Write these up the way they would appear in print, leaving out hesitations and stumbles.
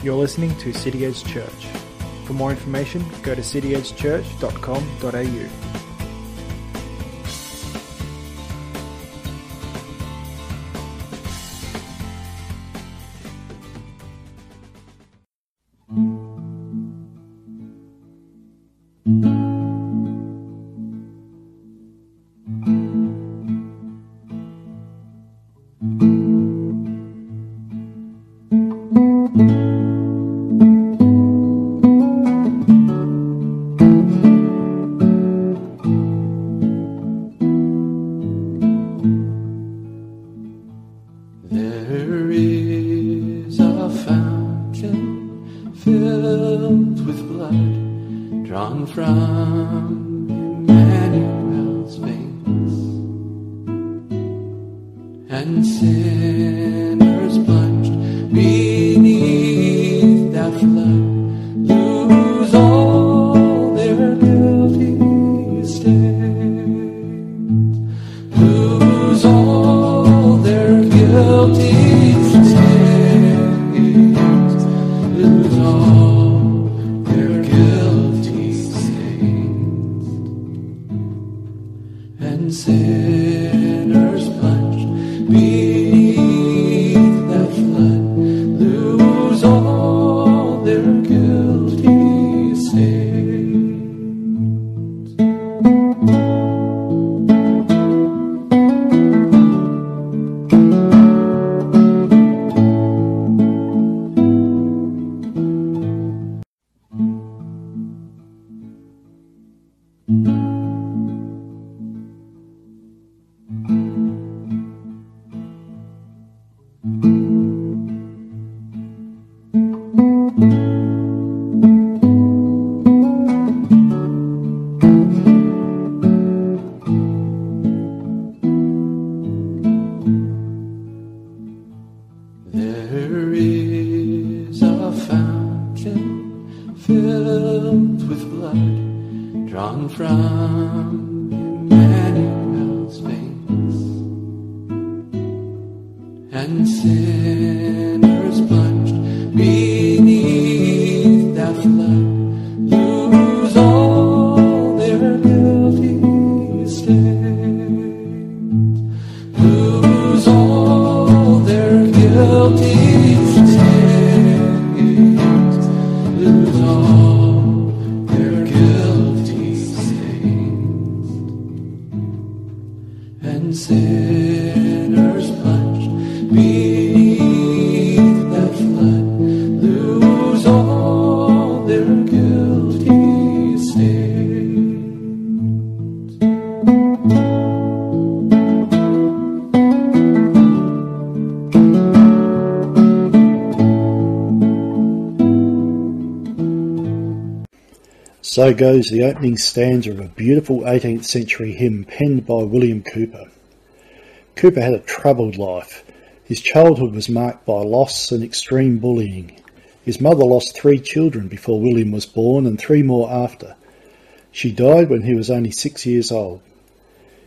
You're listening to City Edge Church. For more information, go to cityedgechurch.com.au. From Emmanuel's veins, and sinners plunged beneath that flood lose all their guilty stains, lose all their guilty stains, lose all. Sinners plunged beneath that flood lose all their guilty stains. Drawn from Emmanuel's veins, and sinners plunged beneath that flood lose all their guilty stains, lose all their guilty stains, lose all. Sinners plunged beneath that flood lose all their guilty stains. So goes the opening stanza of a beautiful 18th century hymn penned by William Cooper. Cooper had a troubled life. His childhood was marked by loss and extreme bullying. His mother lost 3 children before William was born and 3 more after. She died when he was only 6 years old.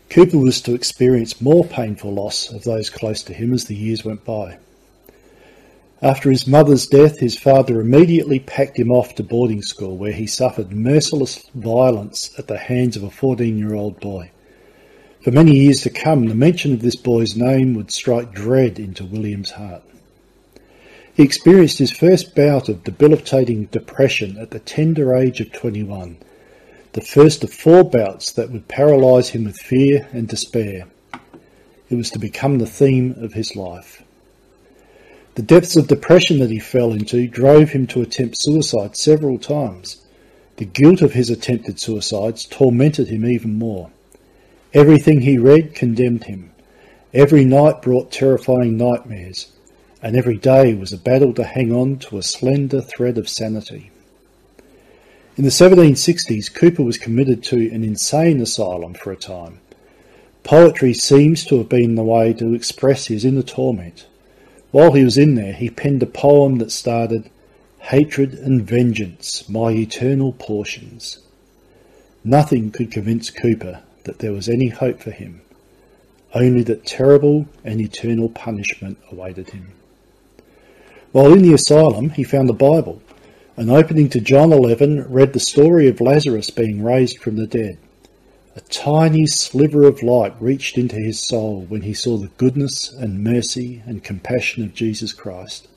Cooper was to experience more painful loss of those close to him as the years went by. After his mother's death, his father immediately packed him off to boarding school where he suffered merciless violence at the hands of a 14-year-old boy. For many years to come, the mention of this boy's name would strike dread into William's heart. He experienced his first bout of debilitating depression at the tender age of 21, the first of 4 bouts that would paralyse him with fear and despair. It was to become the theme of his life. The depths of depression that he fell into drove him to attempt suicide several times. The guilt of his attempted suicides tormented him even more. Everything he read condemned him. Every night brought terrifying nightmares, and every day was a battle to hang on to a slender thread of sanity. In the 1760s, Cooper was committed to an insane asylum for a time. Poetry seems to have been the way to express his inner torment. While he was in there, he penned a poem that started, "Hatred and vengeance, my eternal portions." Nothing could convince Cooper that there was any hope for him, only that terrible and eternal punishment awaited him. While in the asylum, he found the Bible, and opening to John 11, read the story of Lazarus being raised from the dead. A tiny sliver of light reached into his soul when he saw the goodness and mercy and compassion of Jesus Christ.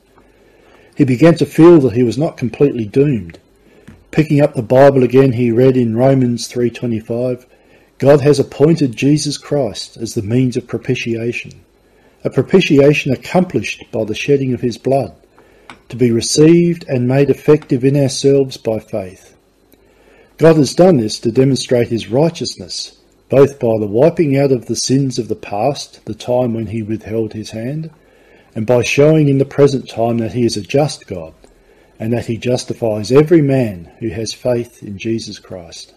He began to feel that he was not completely doomed. Picking up the Bible again, he read in Romans 3:25, God has appointed Jesus Christ as the means of propitiation, a propitiation accomplished by the shedding of his blood, to be received and made effective in ourselves by faith. God has done this to demonstrate his righteousness, both by the wiping out of the sins of the past, the time when he withheld his hand, and by showing in the present time that he is a just God, and that he justifies every man who has faith in Jesus Christ.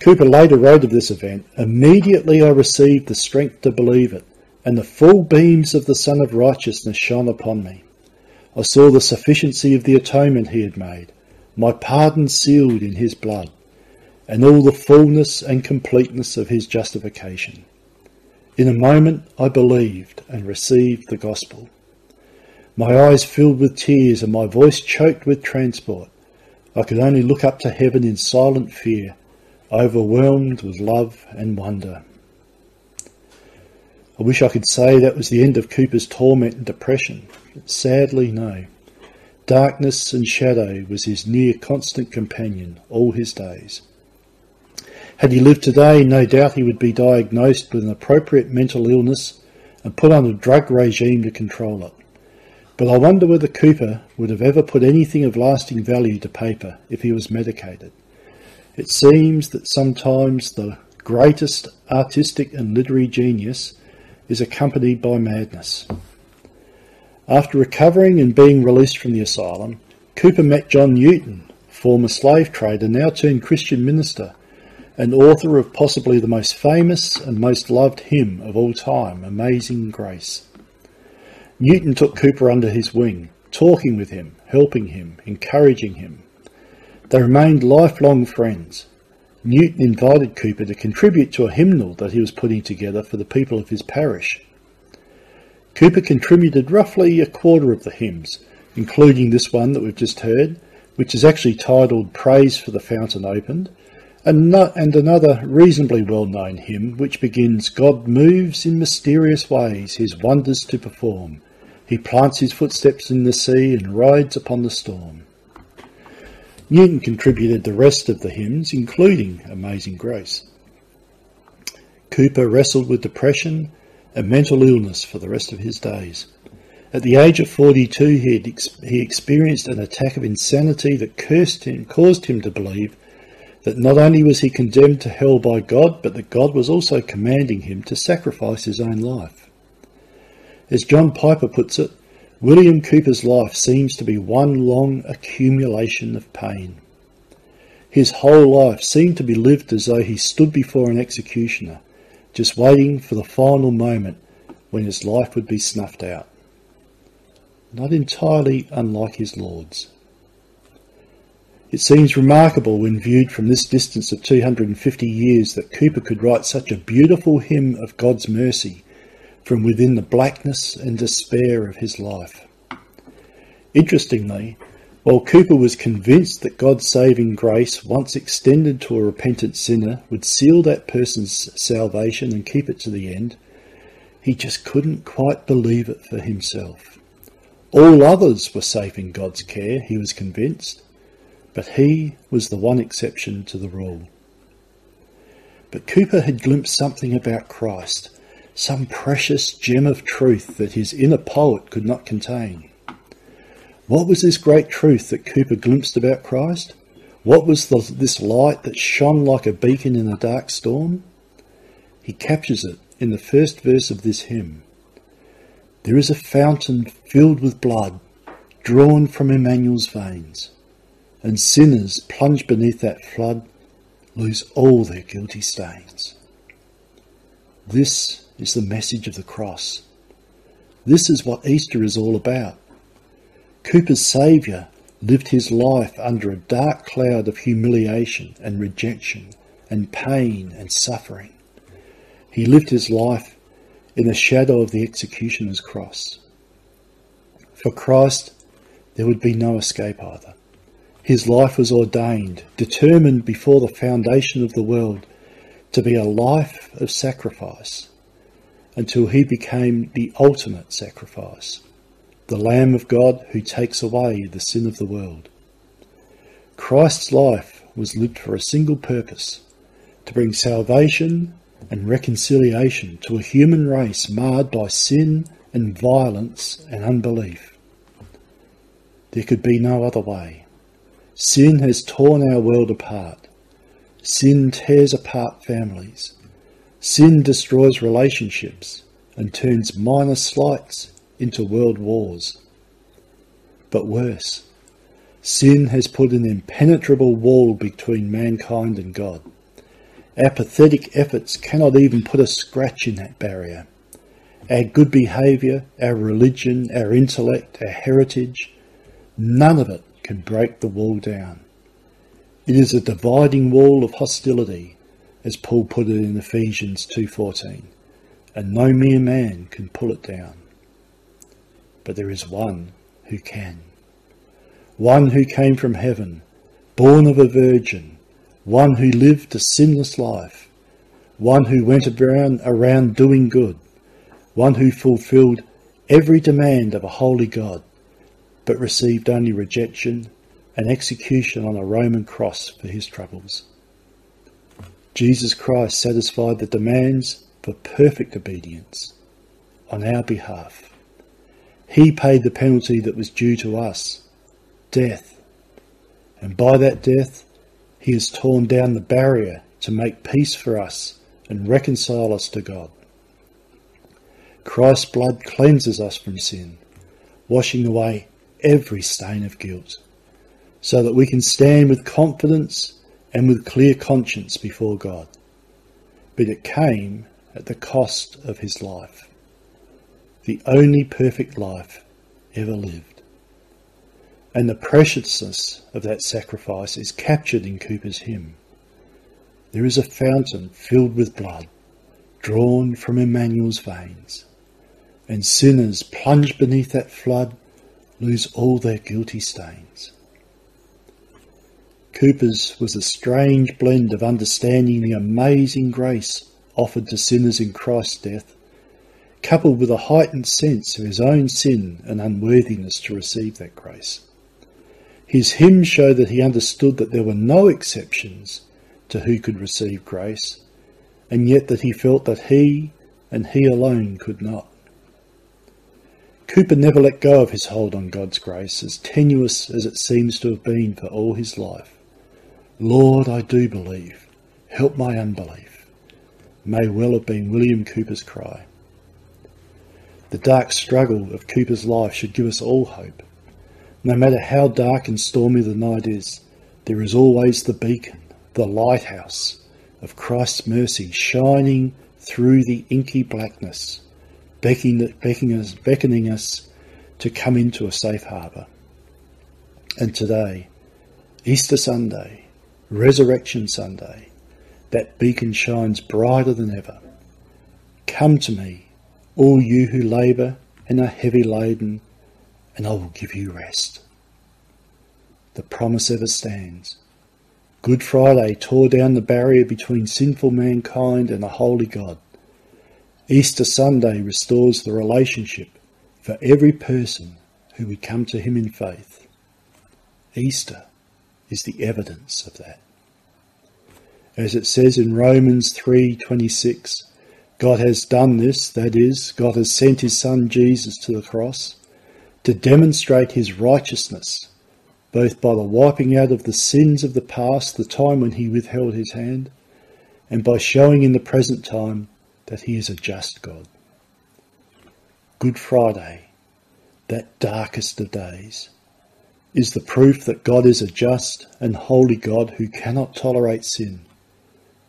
Cooper later wrote of this event, "Immediately I received the strength to believe it, and the full beams of the Sun of Righteousness shone upon me. I saw the sufficiency of the atonement he had made, my pardon sealed in his blood, and all the fullness and completeness of his justification. In a moment I believed and received the gospel. My eyes filled with tears and my voice choked with transport. I could only look up to heaven in silent fear, overwhelmed with love and wonder." I wish I could say that was the end of Cooper's torment and depression. Sadly, no. Darkness and shadow was his near constant companion all his days. Had he lived today, no doubt he would be diagnosed with an appropriate mental illness and put on a drug regime to control it. But I wonder whether Cooper would have ever put anything of lasting value to paper if he was medicated. It seems that sometimes the greatest artistic and literary genius is accompanied by madness. After recovering and being released from the asylum, Cooper met John Newton, former slave trader, now turned Christian minister, and author of possibly the most famous and most loved hymn of all time, Amazing Grace. Newton took Cooper under his wing, talking with him, helping him, encouraging him. They remained lifelong friends. Newton invited Cooper to contribute to a hymnal that he was putting together for the people of his parish. Cooper contributed roughly a quarter of the hymns, including this one that we've just heard, which is actually titled Praise for the Fountain Opened, and another reasonably well-known hymn which begins, God moves in mysterious ways his wonders to perform. He plants his footsteps in the sea and rides upon the storm. Newton contributed the rest of the hymns, including Amazing Grace. Cooper wrestled with depression and mental illness for the rest of his days. At the age of 42, he experienced an attack of insanity that caused him to believe that not only was he condemned to hell by God, but that God was also commanding him to sacrifice his own life. As John Piper puts it, William Cooper's life seems to be one long accumulation of pain. His whole life seemed to be lived as though he stood before an executioner, just waiting for the final moment when his life would be snuffed out. Not entirely unlike his Lord's. It seems remarkable when viewed from this distance of 250 years that Cooper could write such a beautiful hymn of God's mercy from within the blackness and despair of his life. Interestingly, while Cooper was convinced that God's saving grace, once extended to a repentant sinner, would seal that person's salvation and keep it to the end, he just couldn't quite believe it for himself. All others were safe in God's care, he was convinced, but he was the one exception to the rule. But Cooper had glimpsed something about Christ, some precious gem of truth that his inner poet could not contain. What was this great truth that Cooper glimpsed about Christ? What was this light that shone like a beacon in a dark storm? He captures it in the first verse of this hymn. There is a fountain filled with blood, drawn from Emmanuel's veins, and sinners plunged beneath that flood lose all their guilty stains. This is the message of the cross. This is what Easter is all about. Cooper's Saviour lived his life under a dark cloud of humiliation and rejection and pain and suffering. He lived his life in the shadow of the executioner's cross. For Christ, there would be no escape either. His life was ordained, determined before the foundation of the world, to be a life of sacrifice until he became the ultimate sacrifice, the Lamb of God who takes away the sin of the world. Christ's life was lived for a single purpose, to bring salvation and reconciliation to a human race marred by sin and violence and unbelief. There could be no other way. Sin has torn our world apart. Sin tears apart families. Sin destroys relationships and turns minor slights into world wars. But worse, sin has put an impenetrable wall between mankind and God. Our pathetic efforts cannot even put a scratch in that barrier. Our good behaviour, our religion, our intellect, our heritage, none of it can break the wall down. It is a dividing wall of hostility, as Paul put it in Ephesians 2:14, and no mere man can pull it down. But there is one who can. One who came from heaven, born of a virgin, one who lived a sinless life, one who went around doing good, one who fulfilled every demand of a holy God, but received only rejection and execution on a Roman cross for his troubles. Jesus Christ satisfied the demands for perfect obedience on our behalf. He paid the penalty that was due to us, death. And by that death, he has torn down the barrier to make peace for us and reconcile us to God. Christ's blood cleanses us from sin, washing away every stain of guilt, so that we can stand with confidence and with clear conscience before God. But it came at the cost of his life, the only perfect life ever lived. And the preciousness of that sacrifice is captured in Cooper's hymn. There is a fountain filled with blood, drawn from Emmanuel's veins, and sinners plunged beneath that flood lose all their guilty stains. Cooper's was a strange blend of understanding the amazing grace offered to sinners in Christ's death, coupled with a heightened sense of his own sin and unworthiness to receive that grace. His hymn showed that he understood that there were no exceptions to who could receive grace, and yet that he felt that he and he alone could not. Cooper never let go of his hold on God's grace, as tenuous as it seems to have been for all his life. Lord, I do believe, help my unbelief, may well have been William Cooper's cry. The dark struggle of Cooper's life should give us all hope. No matter how dark and stormy the night is, there is always the beacon, the lighthouse of Christ's mercy shining through the inky blackness, beckoning us to come into a safe harbour. And today, Easter Sunday, Resurrection Sunday, that beacon shines brighter than ever. Come to me, all you who labour and are heavy laden, and I will give you rest. The promise ever stands. Good Friday tore down the barrier between sinful mankind and a holy God. Easter Sunday restores the relationship for every person who would come to him in faith. Easter is the evidence of that. As it says in Romans 3:26, God has done this, that is, God has sent his Son Jesus to the cross to demonstrate his righteousness, both by the wiping out of the sins of the past, the time when he withheld his hand, and by showing in the present time that he is a just God. Good Friday, that darkest of days, is the proof that God is a just and holy God who cannot tolerate sin.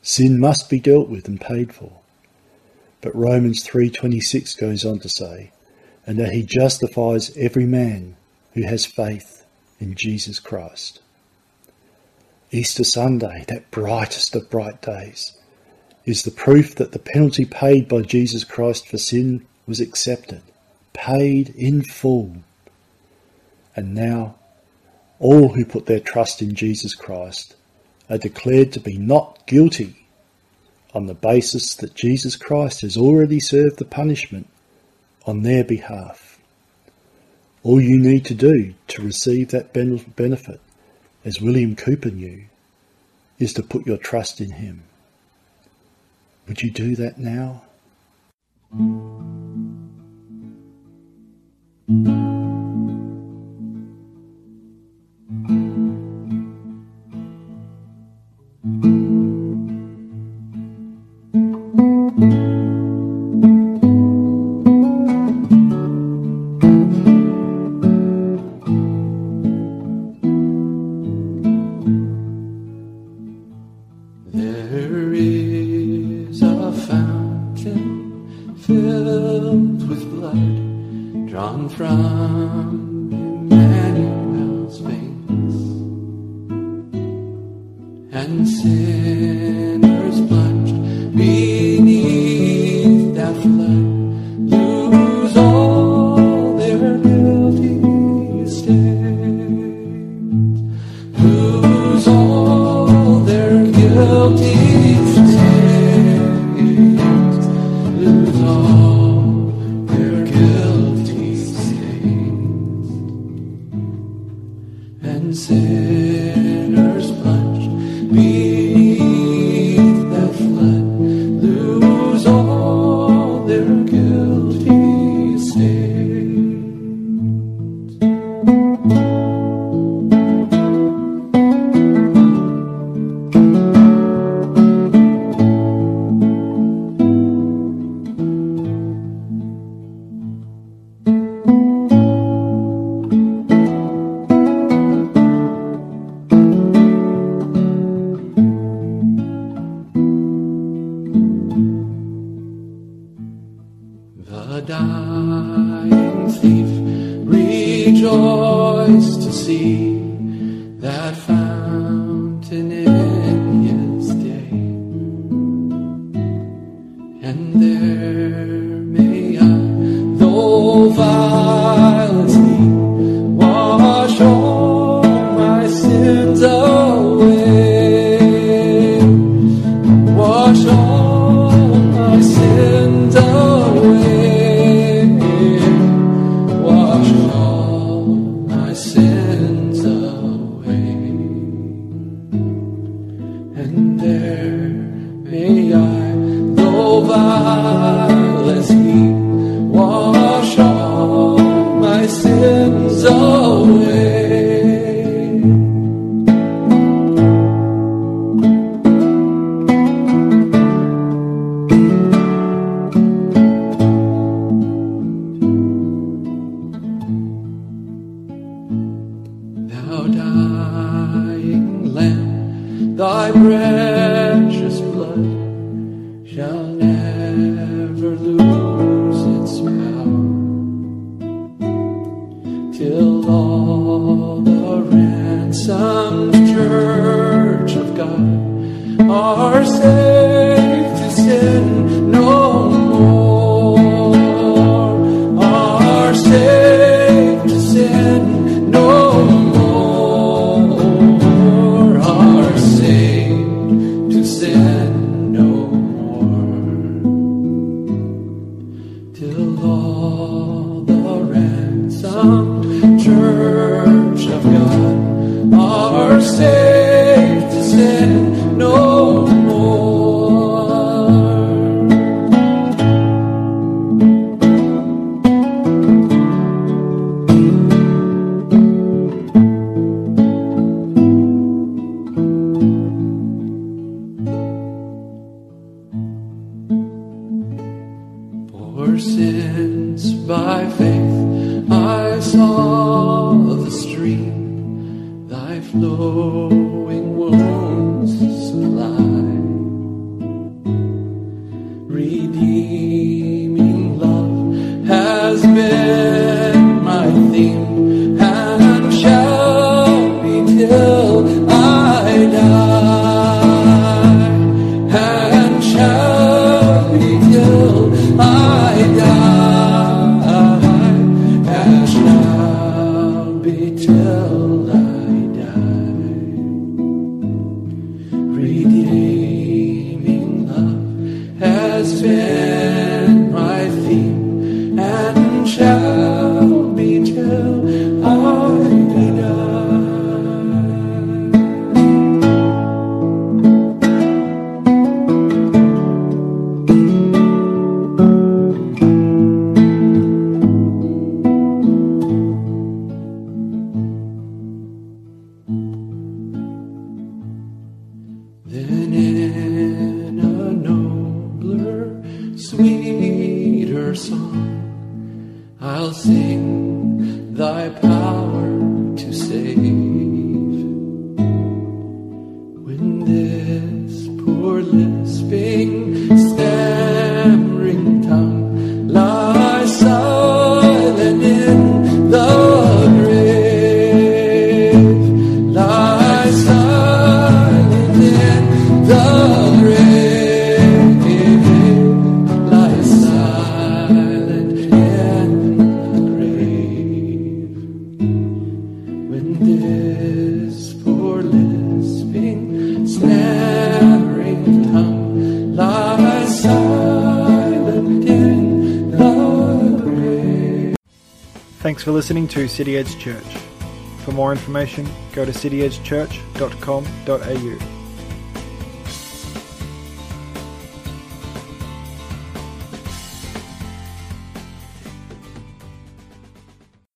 Sin must be dealt with and paid for. But Romans 3:26 goes on to say, and that he justifies every man who has faith in Jesus Christ. Easter Sunday, that brightest of bright days, is the proof that the penalty paid by Jesus Christ for sin was accepted, paid in full, And now all who put their trust in Jesus Christ are declared to be not guilty on the basis that Jesus Christ has already served the punishment on their behalf. All you need to do to receive that benefit, as William Cooper knew, is to put your trust in him. Would you do that now? Drawn from Emmanuel's veins, and sinners plunged beneath that flood lose all their guilty stains, lose all their guilty stains, lose all. Sinners plunged beneath the flood lose all their guilty sins. The dying thief rejoiced to see that fountain in his day, and there may I, though violently, wash all my sins away, wash all my sins away. Thou dying Lamb, thy precious blood shall never lose its power till all the ransomed church of God are saved to sin no more, are saved to sin no more. Saved till I die. Redeeming love has been my theme and shall be till I listening to City Edge Church. For more information, go to cityedgechurch.com.au.